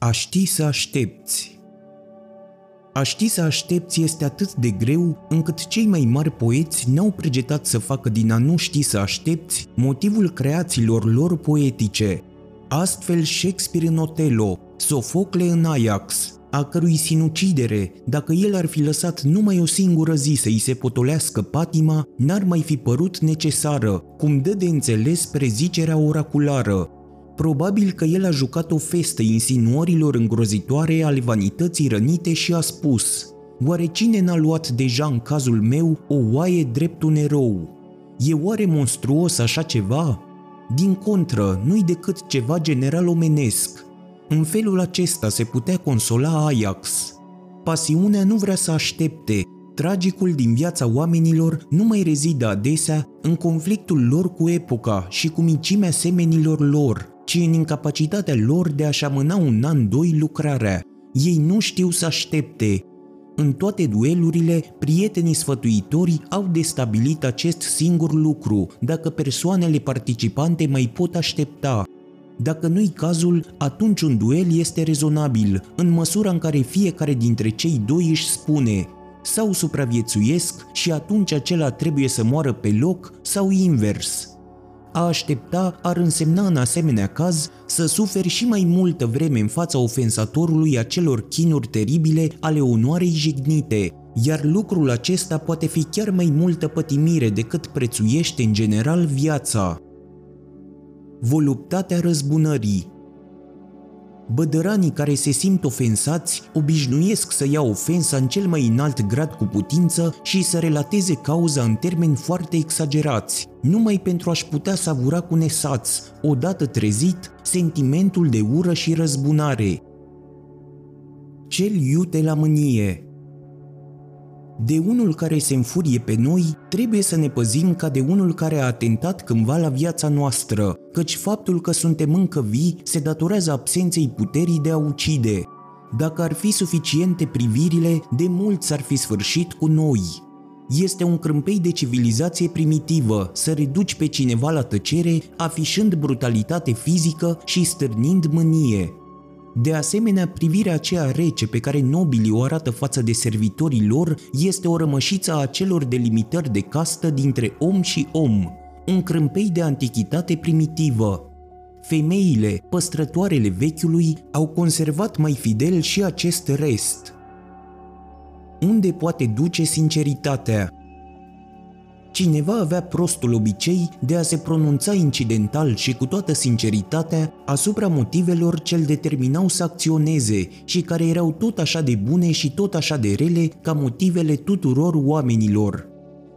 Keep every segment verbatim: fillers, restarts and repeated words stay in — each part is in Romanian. A ști să aștepți. A ști să aștepți este atât de greu încât cei mai mari poeți n-au pregetat să facă din a nu ști să aștepți motivul creațiilor lor poetice. Astfel, Shakespeare în Otelo, Sofocle în Ajax, a cărui sinucidere, dacă el ar fi lăsat numai o singură zi să-i se potolească patima, n-ar mai fi părut necesară, cum dă de înțeles prezicerea oraculară. Probabil că el a jucat o festă insinuărilor îngrozitoare ale vanității rănite și a spus: oare cine n-a luat deja în cazul meu o oaie drept un erou? E oare monstruos așa ceva? Din contră, nu-i decât ceva general omenesc. În felul acesta se putea consola Ajax. Pasiunea nu vrea să aștepte. Tragicul din viața oamenilor nu mai rezidă adesea în conflictul lor cu epoca și cu micimea semenilor lor, ci în incapacitatea lor de a-și amâna un an, doi lucrarea. Ei nu știu să aștepte. În toate duelurile, prietenii sfătuitori au destabilit acest singur lucru, dacă persoanele participante mai pot aștepta. Dacă nu-i cazul, atunci un duel este rezonabil, în măsura în care fiecare dintre cei doi își spune: sau supraviețuiesc și atunci acela trebuie să moară pe loc, sau invers. A aștepta ar însemna în asemenea caz să suferi și mai multă vreme în fața ofensatorului acelor chinuri teribile ale onoarei jignite, iar lucrul acesta poate fi chiar mai multă pătimire decât prețuiește în general viața. Voluptatea răzbunării. Bădăranii care se simt ofensați obișnuiesc să ia ofensa în cel mai înalt grad cu putință și să relateze cauza în termeni foarte exagerați, numai pentru a-și putea savura cu nesați, odată trezit, sentimentul de ură și răzbunare. Cel iute la mânie. De unul care se înfurie pe noi, trebuie să ne păzim ca de unul care a atentat cândva la viața noastră, căci faptul că suntem încă vii se datorează absenței puterii de a ucide. Dacă ar fi suficiente privirile, de mult s-ar fi sfârșit cu noi. Este un crâmpei de civilizație primitivă să reduci pe cineva la tăcere, afișând brutalitate fizică și stârnind mânie. De asemenea, privirea aceea rece pe care nobilii o arată față de servitorii lor este o rămășiță a acelor delimitări de castă dintre om și om, un crâmpei de antichitate primitivă. Femeile, păstrătoarele vechiului, au conservat mai fidel și acest rest. Unde poate duce sinceritatea? Cineva avea prostul obicei de a se pronunța incidental și cu toată sinceritatea asupra motivelor ce îl determinau să acționeze și care erau tot așa de bune și tot așa de rele ca motivele tuturor oamenilor.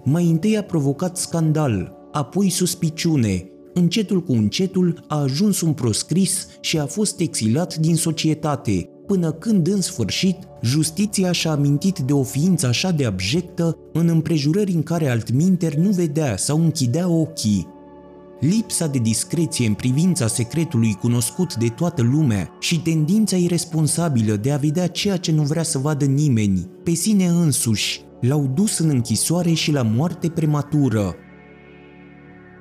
Mai întâi a provocat scandal, apoi suspiciune, încetul cu încetul a ajuns un proscris și a fost exilat din societate, până când, în sfârșit, justiția și-a amintit de o ființă așa de abjectă în împrejurări în care altminteri nu vedea sau închidea ochii. Lipsa de discreție în privința secretului cunoscut de toată lumea și tendința iresponsabilă de a vedea ceea ce nu vrea să vadă nimeni, pe sine însuși, l-au dus în închisoare și la moarte prematură.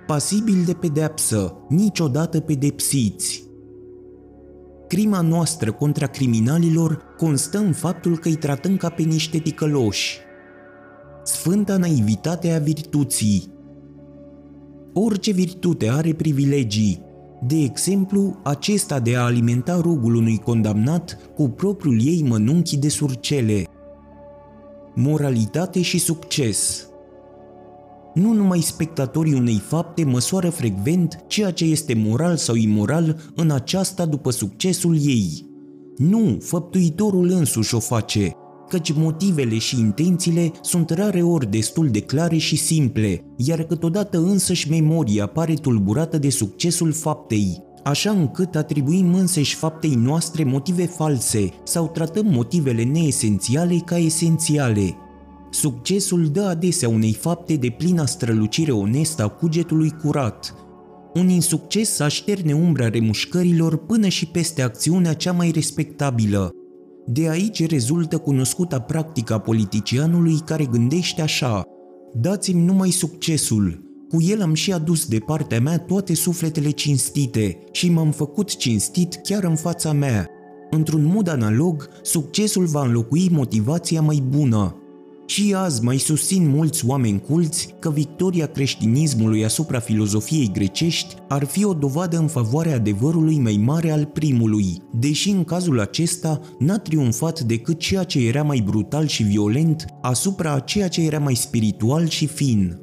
Pasibil de pedeapsă, niciodată pedepsiți. Crima noastră contra criminalilor constă în faptul că îi tratăm ca pe niște ticăloși. Sfânta naivitate a virtuții. Orice virtute are privilegii. De exemplu, acesta de a alimenta rugul unui condamnat cu propriul ei mănunchi de surcele. Moralitate și succes. Nu numai spectatorii unei fapte măsoară frecvent ceea ce este moral sau imoral în aceasta după succesul ei. Nu, făptuitorul însuși o face, căci motivele și intențiile sunt rareori destul de clare și simple, iar câteodată însăși memoria pare tulburată de succesul faptei, așa încât atribuim însăși faptei noastre motive false sau tratăm motivele neesențiale ca esențiale. Succesul dă adesea unei fapte de plina strălucire onestă a cugetului curat. Un insucces așterne umbra remușcărilor până și peste acțiunea cea mai respectabilă. De aici rezultă cunoscuta practică a politicianului care gândește așa: dați-mi numai succesul, cu el am și adus de partea mea toate sufletele cinstite și m-am făcut cinstit chiar în fața mea. Într-un mod analog, succesul va înlocui motivația mai bună. Și azi mai susțin mulți oameni culți că victoria creștinismului asupra filozofiei grecești ar fi o dovadă în favoarea adevărului mai mare al primului, deși în cazul acesta n-a triumfat decât ceea ce era mai brutal și violent asupra ceea ce era mai spiritual și fin.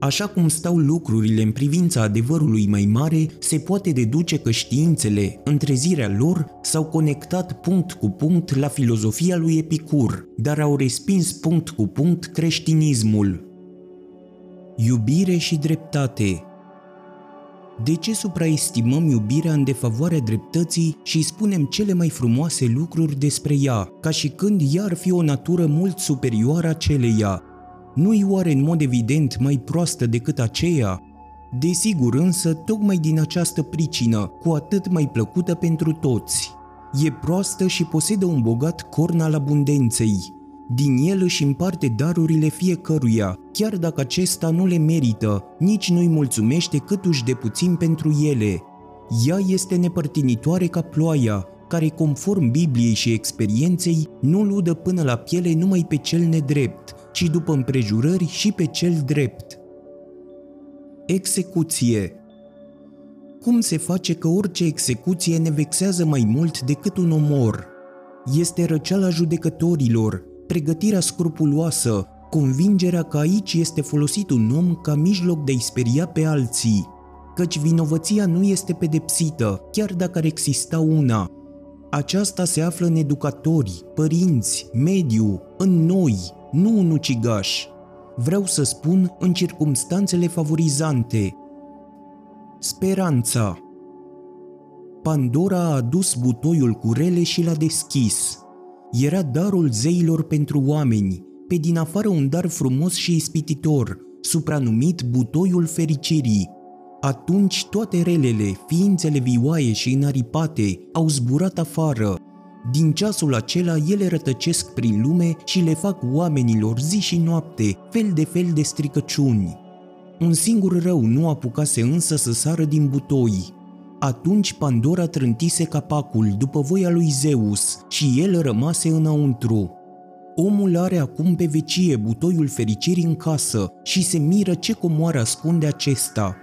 Așa cum stau lucrurile în privința adevărului mai mare, se poate deduce că științele, întrezirea lor, s-au conectat punct cu punct la filozofia lui Epicur, dar au respins punct cu punct creștinismul. Iubire și dreptate. De ce supraestimăm iubirea în defavoarea dreptății și spunem cele mai frumoase lucruri despre ea, ca și când ea ar fi o natură mult superioară aceleia? Nu-i oare în mod evident mai proastă decât aceea? Desigur însă, tocmai din această pricină, cu atât mai plăcută pentru toți. E proastă și posedă un bogat corn al abundenței. Din el își împarte darurile fiecăruia, chiar dacă acesta nu le merită, nici nu-i mulțumește câtuși de puțin pentru ele. Ea este nepărtinitoare ca ploaia, care conform Bibliei și experienței nu ludă până la piele numai pe cel nedrept, ci după împrejurări și pe cel drept. Execuție. Cum se face că orice execuție ne vexează mai mult decât un omor? Este răceala judecătorilor, pregătirea scrupuloasă, convingerea că aici este folosit un om ca mijloc de a-i speria pe alții, căci vinovăția nu este pedepsită, chiar dacă ar exista una. Aceasta se află în educatori, părinți, mediu, în noi, nu în ucigaș. Vreau să spun în circumstanțele favorizante. Speranța. Pandora a adus butoiul cu rele și l-a deschis. Era darul zeilor pentru oameni, pe din afară un dar frumos și ispititor, supranumit butoiul fericirii. Atunci toate relele, ființele vioaie și înaripate, au zburat afară. Din ceasul acela ele rătăcesc prin lume și le fac oamenilor zi și noapte, fel de fel de stricăciuni. Un singur rău nu apucase însă să sară din butoi. Atunci Pandora trântise capacul după voia lui Zeus și el rămase înăuntru. Omul are acum pe vecie butoiul fericirii în casă și se miră ce comoară ascunde acesta.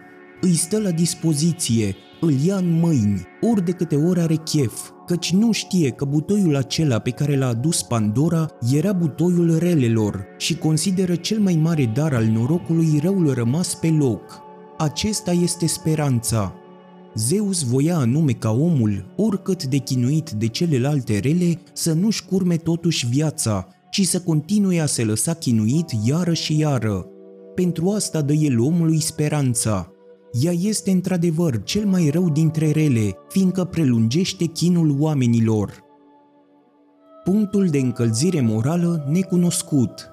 Îi stă la dispoziție, îl ia în mâini, ori de câte ori are chef, căci nu știe că butoiul acela pe care l-a adus Pandora era butoiul relelor și consideră cel mai mare dar al norocului răul rămas pe loc. Acesta este speranța. Zeus voia anume ca omul, oricât de chinuit de celelalte rele, să nu-și curme totuși viața, ci să continue a se lăsa chinuit iară și iară. Pentru asta dă el omului speranța. Ea este într-adevăr cel mai rău dintre rele, fiindcă prelungește chinul oamenilor. Punctul de încălzire morală necunoscut.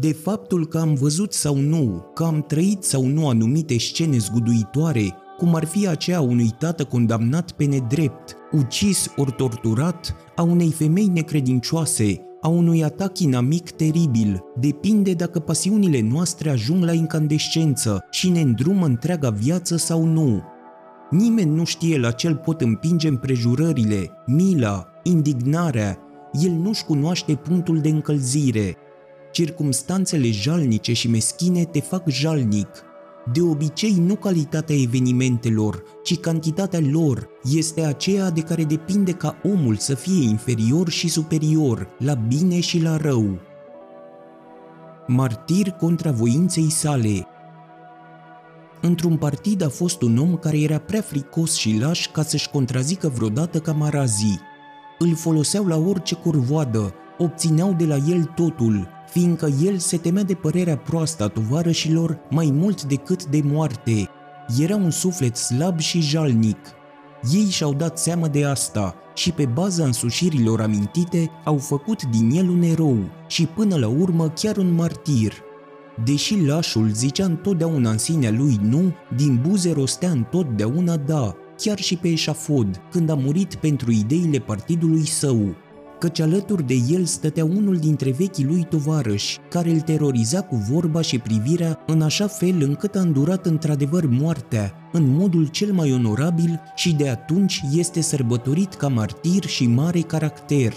De faptul că am văzut sau nu, că am trăit sau nu anumite scene zguduitoare, cum ar fi aceea a unui tată condamnat pe nedrept, ucis ori torturat, a unei femei necredincioase, a unui atac inamic teribil, depinde dacă pasiunile noastre ajung la incandescență și ne îndrumă întreaga viață sau nu. Nimeni nu știe la ce îl pot împinge împrejurările, mila, indignarea, el nu-și cunoaște punctul de încălzire. Circumstanțele jalnice și meschine te fac jalnic. De obicei nu calitatea evenimentelor, ci cantitatea lor este aceea de care depinde ca omul să fie inferior și superior, la bine și la rău. Martir contra voinței sale. Într-un partid a fost un om care era prea fricos și laș ca să-și contrazică vreodată camarazii. Îl foloseau la orice curvoadă, obțineau de la el totul, fiindcă el se temea de părerea proastă a tovarășilor mai mult decât de moarte. Era un suflet slab și jalnic. Ei și-au dat seama de asta și pe baza însușirilor amintite au făcut din el un erou și până la urmă chiar un martir. Deși lașul zicea întotdeauna în sinea lui nu, din buze rostea întotdeauna da, chiar și pe eșafod, când a murit pentru ideile partidului său. căci alături de el stătea unul dintre vechii lui tovarăși, care îl teroriza cu vorba și privirea în așa fel încât a îndurat într-adevăr moartea, în modul cel mai onorabil, și de atunci este sărbătorit ca martir și mare caracter.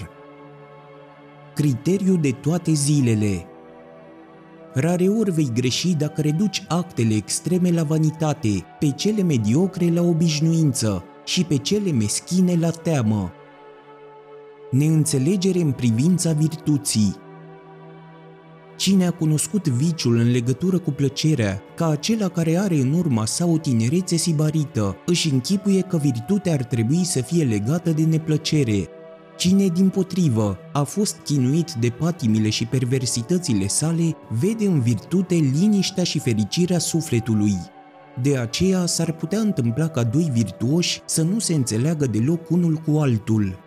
Criteriu de toate zilele. Rareori vei greși dacă reduci actele extreme la vanitate, pe cele mediocre la obișnuință și pe cele meschine la teamă. Neînțelegere în privința virtuții. Cine a cunoscut viciul în legătură cu plăcerea, ca acela care are în urma sa o tinerețe sibarită, își închipuie că virtutea ar trebui să fie legată de neplăcere. Cine, dimpotrivă, a fost chinuit de patimile și perversitățile sale, vede în virtute liniștea și fericirea sufletului. De aceea s-ar putea întâmpla ca doi virtuoși să nu se înțeleagă deloc unul cu altul.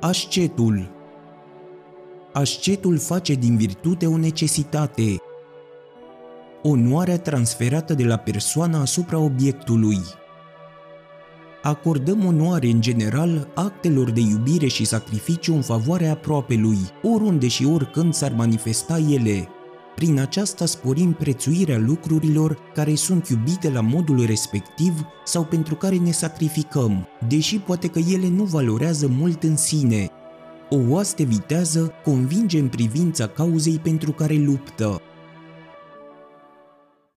Ascetul. Ascetul face din virtute o necesitate. Onoarea transferată de la persoană asupra obiectului. Acordăm onoare în general actelor de iubire și sacrificiu în favoarea aproapelui, oriunde și oricând s-ar manifesta ele. Prin aceasta sporim prețuirea lucrurilor care sunt iubite la modul respectiv sau pentru care ne sacrificăm, deși poate că ele nu valorează mult în sine. O oaste vitează convinge în privința cauzei pentru care luptă.